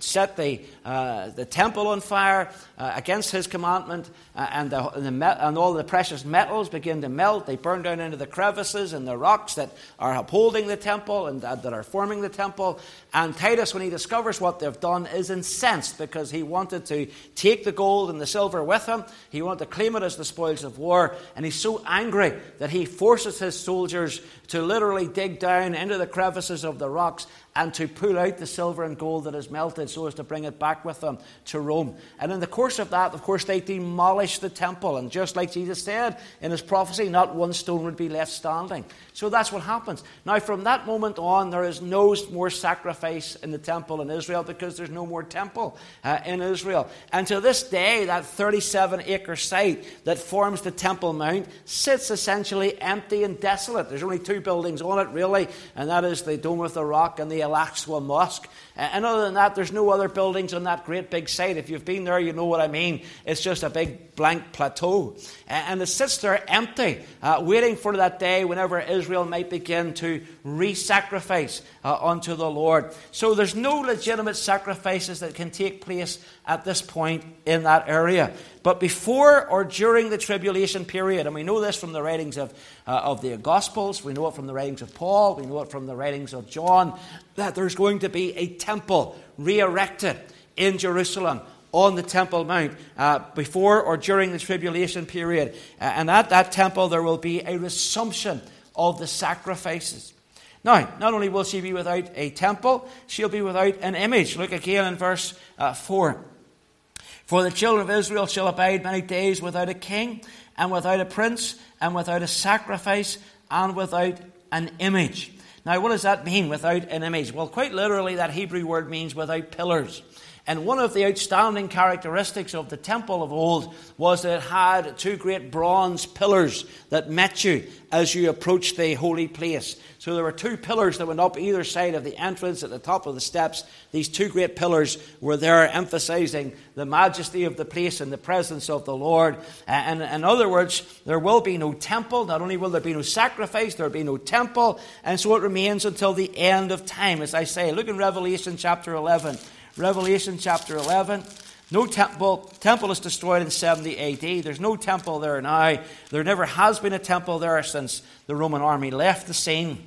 set the temple on fire against his commandment, and all the precious metals begin to melt. They burn down into the crevices and the rocks that are upholding the temple and that are forming the temple. And Titus, when he discovers what they've done, is incensed because he wanted to take the gold and the silver with him. He wanted to claim it as the spoils of war. And he's so angry that he forces his soldiers to literally dig down into the crevices of the rocks and to pull out the silver and gold that is melted so as to bring it back with them to Rome. And in the course of that, of course, they demolished the temple. And just like Jesus said in his prophecy, not one stone would be left standing. So that's what happens. Now, from that moment on, there is no more sacrifice in the temple in Israel because there's no more temple in Israel. And to this day, that 37-acre site that forms the Temple Mount sits essentially empty and desolate. There's only two buildings on it, really, and that is the Dome of the Rock and the Al-Aqsa Mosque. And other than that, there's no other buildings on that great big site. If you've been there, you know what I mean. It's just a big blank plateau. And it sits there empty, waiting for that day whenever Israel might begin to re-sacrifice unto the Lord. So there's no legitimate sacrifices that can take place at this point in that area. But before or during the tribulation period, and we know this from the writings of the Gospels, we know it from the writings of Paul, we know it from the writings of John, that there's going to be a temple re-erected in Jerusalem on the Temple Mount before or during the tribulation period. And at that temple, there will be a resumption of the sacrifices. Now, not only will she be without a temple, she'll be without an image. Look again in verse 4. For the children of Israel shall abide many days without a king, and without a prince, and without a sacrifice, and without an image. Now, what does that mean, without an image? Well, quite literally, that Hebrew word means without pillars. And one of the outstanding characteristics of the temple of old was that it had two great bronze pillars that met you as you approached the holy place. So there were two pillars that went up either side of the entrance at the top of the steps. These two great pillars were there emphasizing the majesty of the place and the presence of the Lord. And in other words, there will be no temple. Not only will there be no sacrifice, there will be no temple. And so it remains until the end of time, as I say. Look in Revelation chapter 11. Revelation chapter 11, no temple. Temple is destroyed in 70 A.D. There's no temple there now. There never has been a temple there since the Roman army left the scene.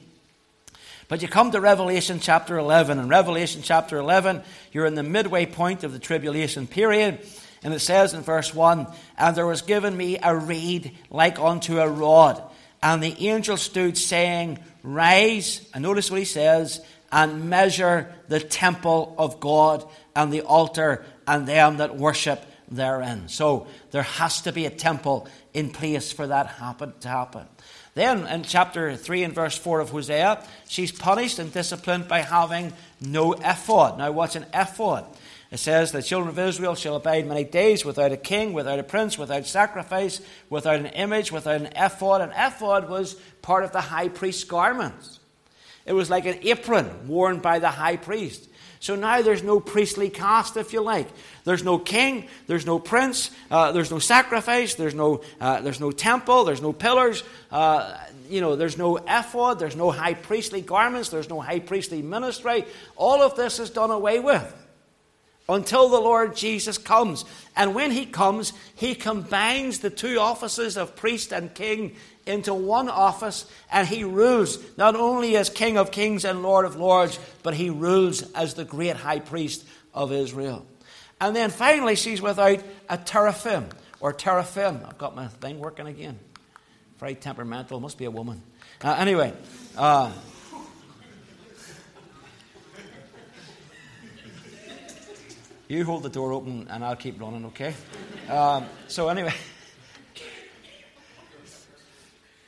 But you come to Revelation chapter 11. In Revelation chapter 11, you're in the midway point of the tribulation period. And it says in verse 1, "And there was given me a reed like unto a rod. And the angel stood, saying, Rise," and notice what he says, "and measure the temple of God and the altar and them that worship therein." So there has to be a temple in place for that to happen. Then in chapter 3 and verse 4 of Hoshea, she's punished and disciplined by having no ephod. Now what's an ephod? It says, "The children of Israel shall abide many days without a king, without a prince, without sacrifice, without an image, without an ephod." An ephod was part of the high priest's garments. It was like an apron worn by the high priest. So now there's no priestly caste, if you like. There's no king, there's no prince, there's no sacrifice, there's no temple, there's no pillars, there's no ephod, there's no high priestly garments, there's no high priestly ministry. All of this is done away with until the Lord Jesus comes. And when he comes, he combines the two offices of priest and king into one office, and he rules not only as King of Kings and Lord of Lords, but he rules as the great high priest of Israel. And then finally, she's without a teraphim, or teraphim. I've got my thing working again. Very temperamental. Must be a woman. You hold the door open, and I'll keep running, okay?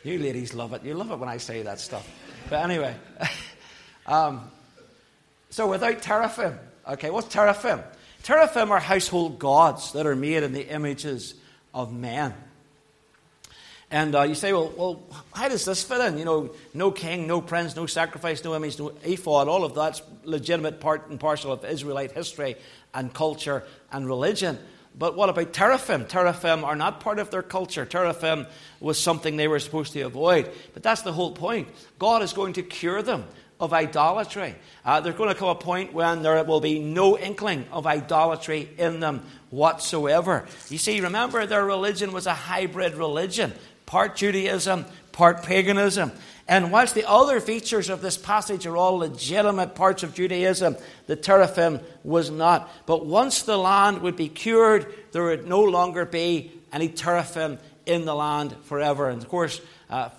You ladies love it. You love it when I say that stuff. But anyway, so without teraphim. Okay, what's teraphim? Teraphim are household gods that are made in the images of men. And you say, well, how does this fit in? You know, no king, no prince, no sacrifice, no image, no ephod. All of that's legitimate part and parcel of Israelite history and culture and religion. But what about teraphim? Teraphim are not part of their culture. Teraphim was something they were supposed to avoid. But that's the whole point. God is going to cure them of idolatry. There's going to come a point when there will be no inkling of idolatry in them whatsoever. You see, remember, their religion was a hybrid religion. Part Judaism, part paganism. And whilst the other features of this passage are all legitimate parts of Judaism, the teraphim was not. But once the land would be cured, there would no longer be any teraphim in the land forever. And of course,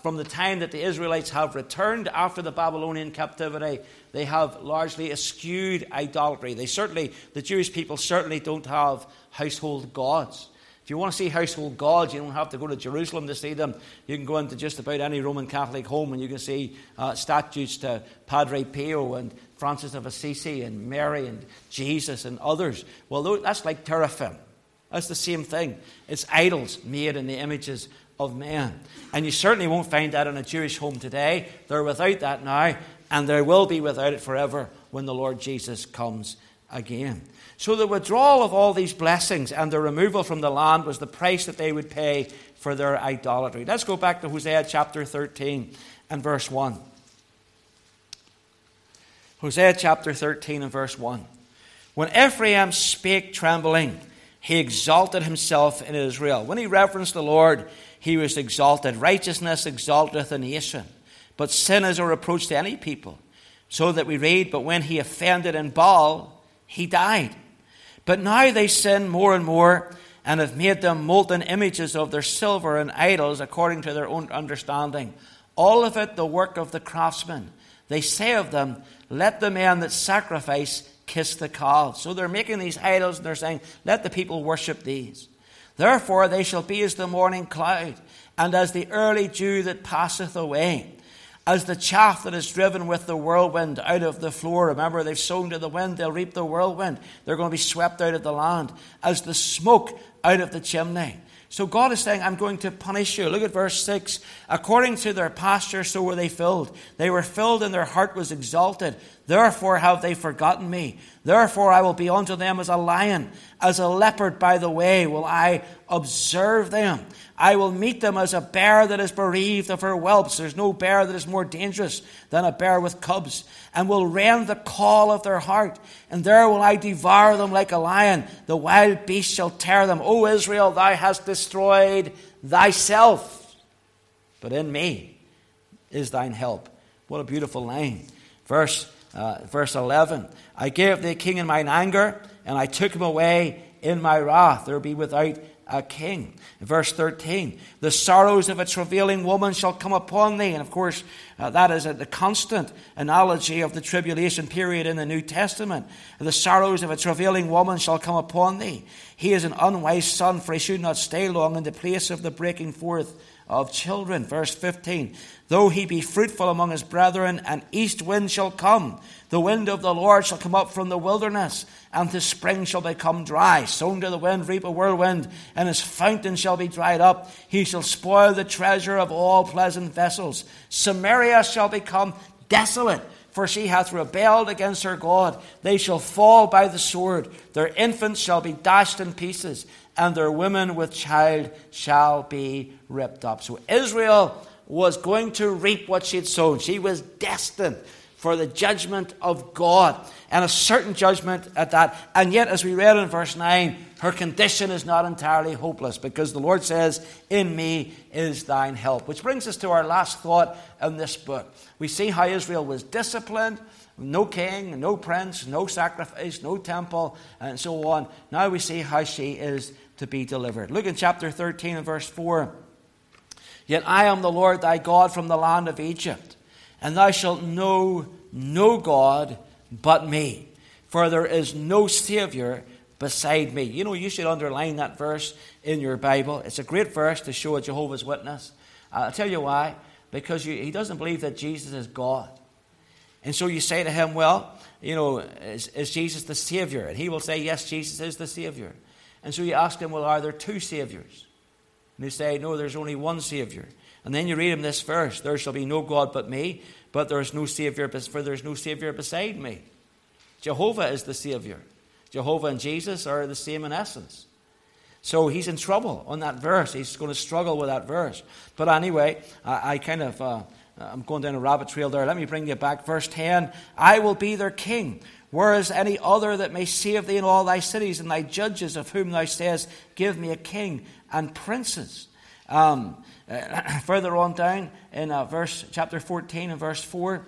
from the time that the Israelites have returned after the Babylonian captivity, they have largely eschewed idolatry. The Jewish people certainly don't have household gods. If you want to see household gods, you don't have to go to Jerusalem to see them. You can go into just about any Roman Catholic home and you can see statues to Padre Pio and Francis of Assisi and Mary and Jesus and others. Well, that's like teraphim. That's the same thing. It's idols made in the images of men. And you certainly won't find that in a Jewish home today. They're without that now, and they will be without it forever when the Lord Jesus comes again. So the withdrawal of all these blessings and their removal from the land was the price that they would pay for their idolatry. Let's go back to Hosea chapter 13 and verse 1. Hosea chapter 13 and verse 1. When Ephraim spake trembling, he exalted himself in Israel. When he reverenced the Lord, he was exalted. Righteousness exalteth a nation, but sin is a reproach to any people. So that we read, but when he offended in Baal, he died. But now they sin more and more, and have made them molten images of their silver and idols according to their own understanding. All of it the work of the craftsman. They say of them, let the men that sacrifice kiss the calves. So they're making these idols, and they're saying, let the people worship these. Therefore they shall be as the morning cloud, and as the early dew that passeth away. As the chaff that is driven with the whirlwind out of the floor. Remember, they've sown to the wind, they'll reap the whirlwind. They're going to be swept out of the land. As the smoke out of the chimney. So God is saying, I'm going to punish you. Look at verse 6. According to their pasture, so were they filled. They were filled and their heart was exalted. Therefore have they forgotten me. Therefore I will be unto them as a lion. As a leopard by the way will I observe them. I will meet them as a bear that is bereaved of her whelps. There's no bear that is more dangerous than a bear with cubs. And will rend the caul of their heart. And there will I devour them like a lion. The wild beast shall tear them. O Israel, thou hast destroyed thyself. But in me is thine help. What a beautiful line. Verse 11. I gave the king in mine anger, and I took him away in my wrath. There be without a king. Verse 13, the sorrows of a travailing woman shall come upon thee. And of course, that is the constant analogy of the tribulation period in the New Testament. The sorrows of a travailing woman shall come upon thee. He is an unwise son, for he should not stay long in the place of the breaking forth of children. Verse 15, though he be fruitful among his brethren, an east wind shall come. The wind of the Lord shall come up from the wilderness, and his spring shall become dry. Sown to the wind, reap a whirlwind, and his fountain shall be dried up. He shall spoil the treasure of all pleasant vessels. Samaria shall become desolate, for she hath rebelled against her God. They shall fall by the sword. Their infants shall be dashed in pieces, and their women with child shall be ripped up. So Israel was going to reap what she had sown. She was destined for the judgment of God, and a certain judgment at that. And yet, as we read in verse 9, her condition is not entirely hopeless, because the Lord says, in me is thine help. Which brings us to our last thought in this book. We see how Israel was disciplined. No king, no prince, no sacrifice, no temple, and so on. Now we see how she is to be delivered. Look in chapter 13 and verse 4. Yet I am the Lord thy God from the land of Egypt. And thou shalt know no God but me, for there is no Savior beside me. You know, you should underline that verse in your Bible. It's a great verse to show a Jehovah's Witness. I'll tell you why. Because he doesn't believe that Jesus is God. And so you say to him, well, you know, is Jesus the Savior? And he will say, yes, Jesus is the Savior. And so you ask him, well, are there two Saviors? And they say, no, there's only one Savior. And then you read him this verse, there shall be no God but me, but there is no Savior, for there is no Savior beside me. Jehovah is the Savior. Jehovah and Jesus are the same in essence. So he's in trouble on that verse. He's going to struggle with that verse. But anyway, I'm going down a rabbit trail there. Let me bring you back. Verse 10, I will be their king. Where is any other that may save thee in all thy cities and thy judges, of whom thou sayest, give me a king and princes? Further on down in chapter 14 and verse 4,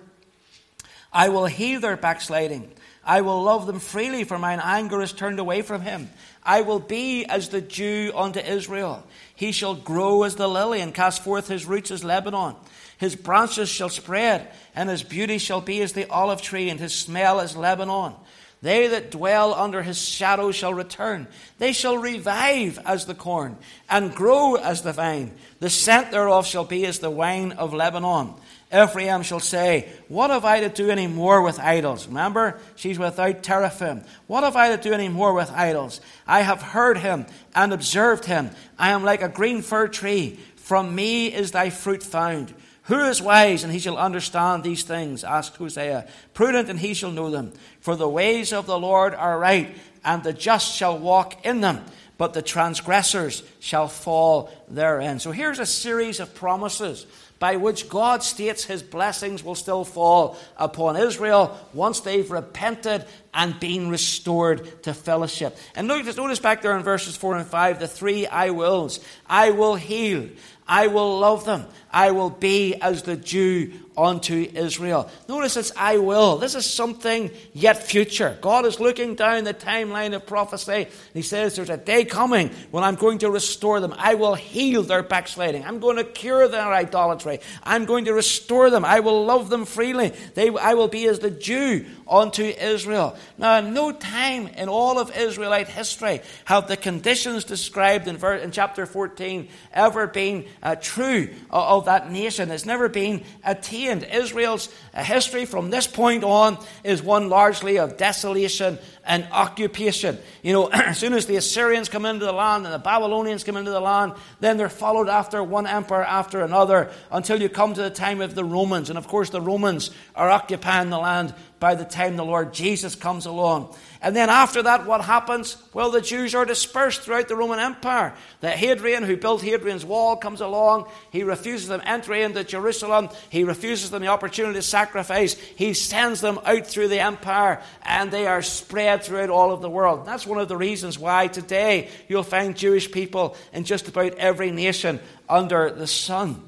I will heal their backsliding. I will love them freely, for mine anger is turned away from him. I will be as the dew unto Israel. He shall grow as the lily and cast forth his roots as Lebanon. His branches shall spread, and his beauty shall be as the olive tree, and his smell as Lebanon. They that dwell under his shadow shall return. They shall revive as the corn, and grow as the vine. The scent thereof shall be as the wine of Lebanon. Ephraim shall say, what have I to do any more with idols? Remember, she's without teraphim. What have I to do any more with idols? I have heard him and observed him. I am like a green fir tree. From me is thy fruit found. Who is wise, and he shall understand these things? Asked Hoshea. Prudent, and he shall know them. For the ways of the Lord are right, and the just shall walk in them. But the transgressors shall fall therein. So here's a series of promises by which God states his blessings will still fall upon Israel once they've repented and been restored to fellowship. And notice back there in verses 4 and 5, the three I wills. I will heal. I will love them. I will be as the dew unto Israel. Notice it's I will. This is something yet future. God is looking down the timeline of prophecy, and he says there's a day coming when I'm going to restore them. I will heal their backsliding. I'm going to cure their idolatry. I'm going to restore them. I will love them freely. I will be as the dew unto Israel. Now, in no time in all of Israelite history have the conditions described in chapter 14 ever been true of that nation. It's never been attained. Israel's history from this point on is one largely of desolation and occupation. You know, as soon as the Assyrians come into the land and the Babylonians come into the land, then they're followed after one emperor after another until you come to the time of the Romans. And of course, the Romans are occupying the land by the time the Lord Jesus comes along. And then after that, what happens? Well, the Jews are dispersed throughout the Roman Empire. That Hadrian, who built Hadrian's Wall, comes along. He refuses them entry into Jerusalem. He refuses them the opportunity to sacrifice. He sends them out through the empire, and they are spread throughout all of the world. That's one of the reasons why today you'll find Jewish people in just about every nation under the sun.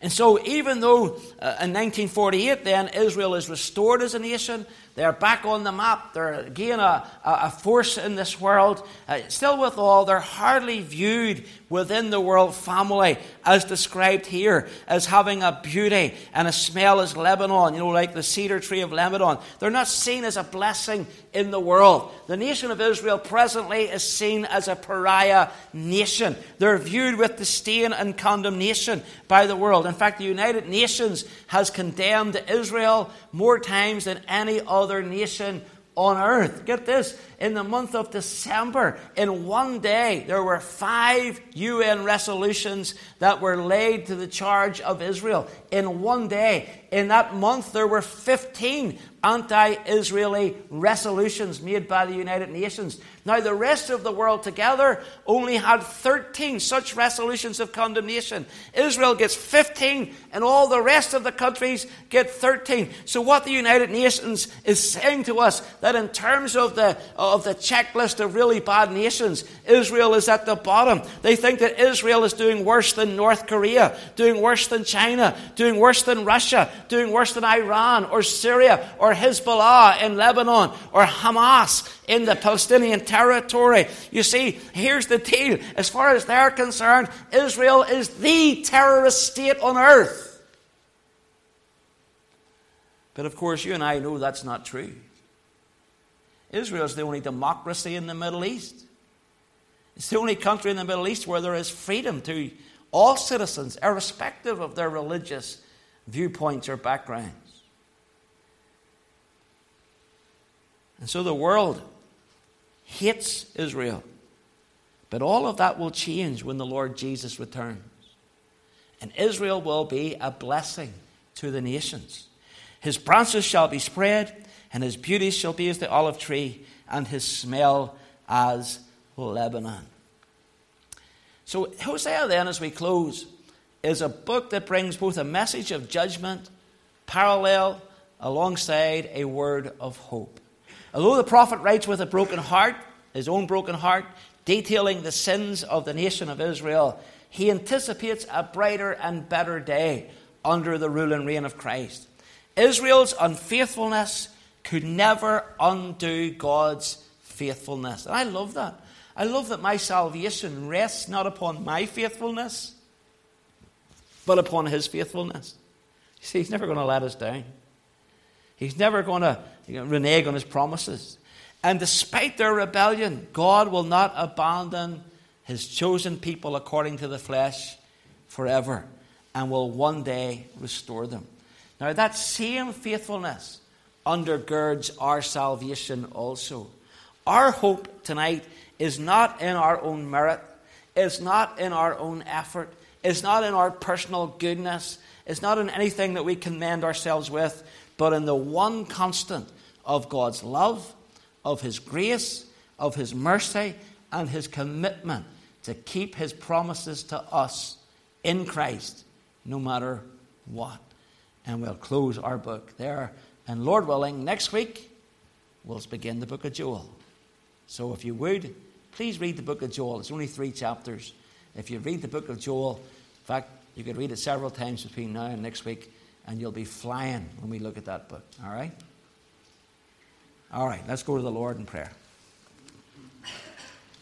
And so even though in 1948 then Israel is restored as a nation, they're back on the map, they're again a force in this world, still with all, they're hardly viewed within the world family as described here as having a beauty and a smell as Lebanon, you know, like the cedar tree of Lebanon. They're not seen as a blessing in the world. The nation of Israel presently is seen as a pariah nation. They're viewed with disdain and condemnation by the world. In fact, the United Nations has condemned Israel more times than any other nation on earth. Get this, in the month of December, in one day, there were 5 UN resolutions that were laid to the charge of Israel. In one day, in that month, there were 15 anti-Israeli resolutions made by the United Nations. Now, the rest of the world together only had 13 such resolutions of condemnation. Israel gets 15, and all the rest of the countries get 13. So what the United Nations is saying to us, that in terms of the checklist of really bad nations, Israel is at the bottom. They think that Israel is doing worse than North Korea, doing worse than China, doing worse than Russia, doing worse than Iran or Syria or Hezbollah in Lebanon or Hamas in the Palestinian territory. You see, here's the deal. As far as they're concerned, Israel is the terrorist state on earth. But of course, you and I know that's not true. Israel is the only democracy in the Middle East. It's the only country in the Middle East where there is freedom to all citizens, irrespective of their religious viewpoints or backgrounds. And so the world hates Israel. But all of that will change when the Lord Jesus returns. And Israel will be a blessing to the nations. His branches shall be spread, and his beauty shall be as the olive tree, and his smell as Lebanon. So Hosea then, as we close, is a book that brings both a message of judgment, parallel, alongside a word of hope. Although the prophet writes with a broken heart, his own broken heart, detailing the sins of the nation of Israel, he anticipates a brighter and better day under the rule and reign of Christ. Israel's unfaithfulness could never undo God's faithfulness. And I love that. I love that my salvation rests not upon my faithfulness, but upon his faithfulness. You see, he's never going to let us down. He's never going to renege on his promises. And despite their rebellion, God will not abandon his chosen people according to the flesh forever, and will one day restore them. Now, that same faithfulness undergirds our salvation also. Our hope tonight is not in our own merit, is not in our own effort, is not in our personal goodness, is not in anything that we can mend ourselves with, but in the one constant of God's love, of his grace, of his mercy, and his commitment to keep his promises to us in Christ, no matter what. And we'll close our book there. And Lord willing, next week, we'll begin the book of Joel. So if you would, please read the book of Joel. It's only 3 chapters. If you read the book of Joel, in fact, you could read it several times between now and next week, and you'll be flying when we look at that book. All right? All right, let's go to the Lord in prayer.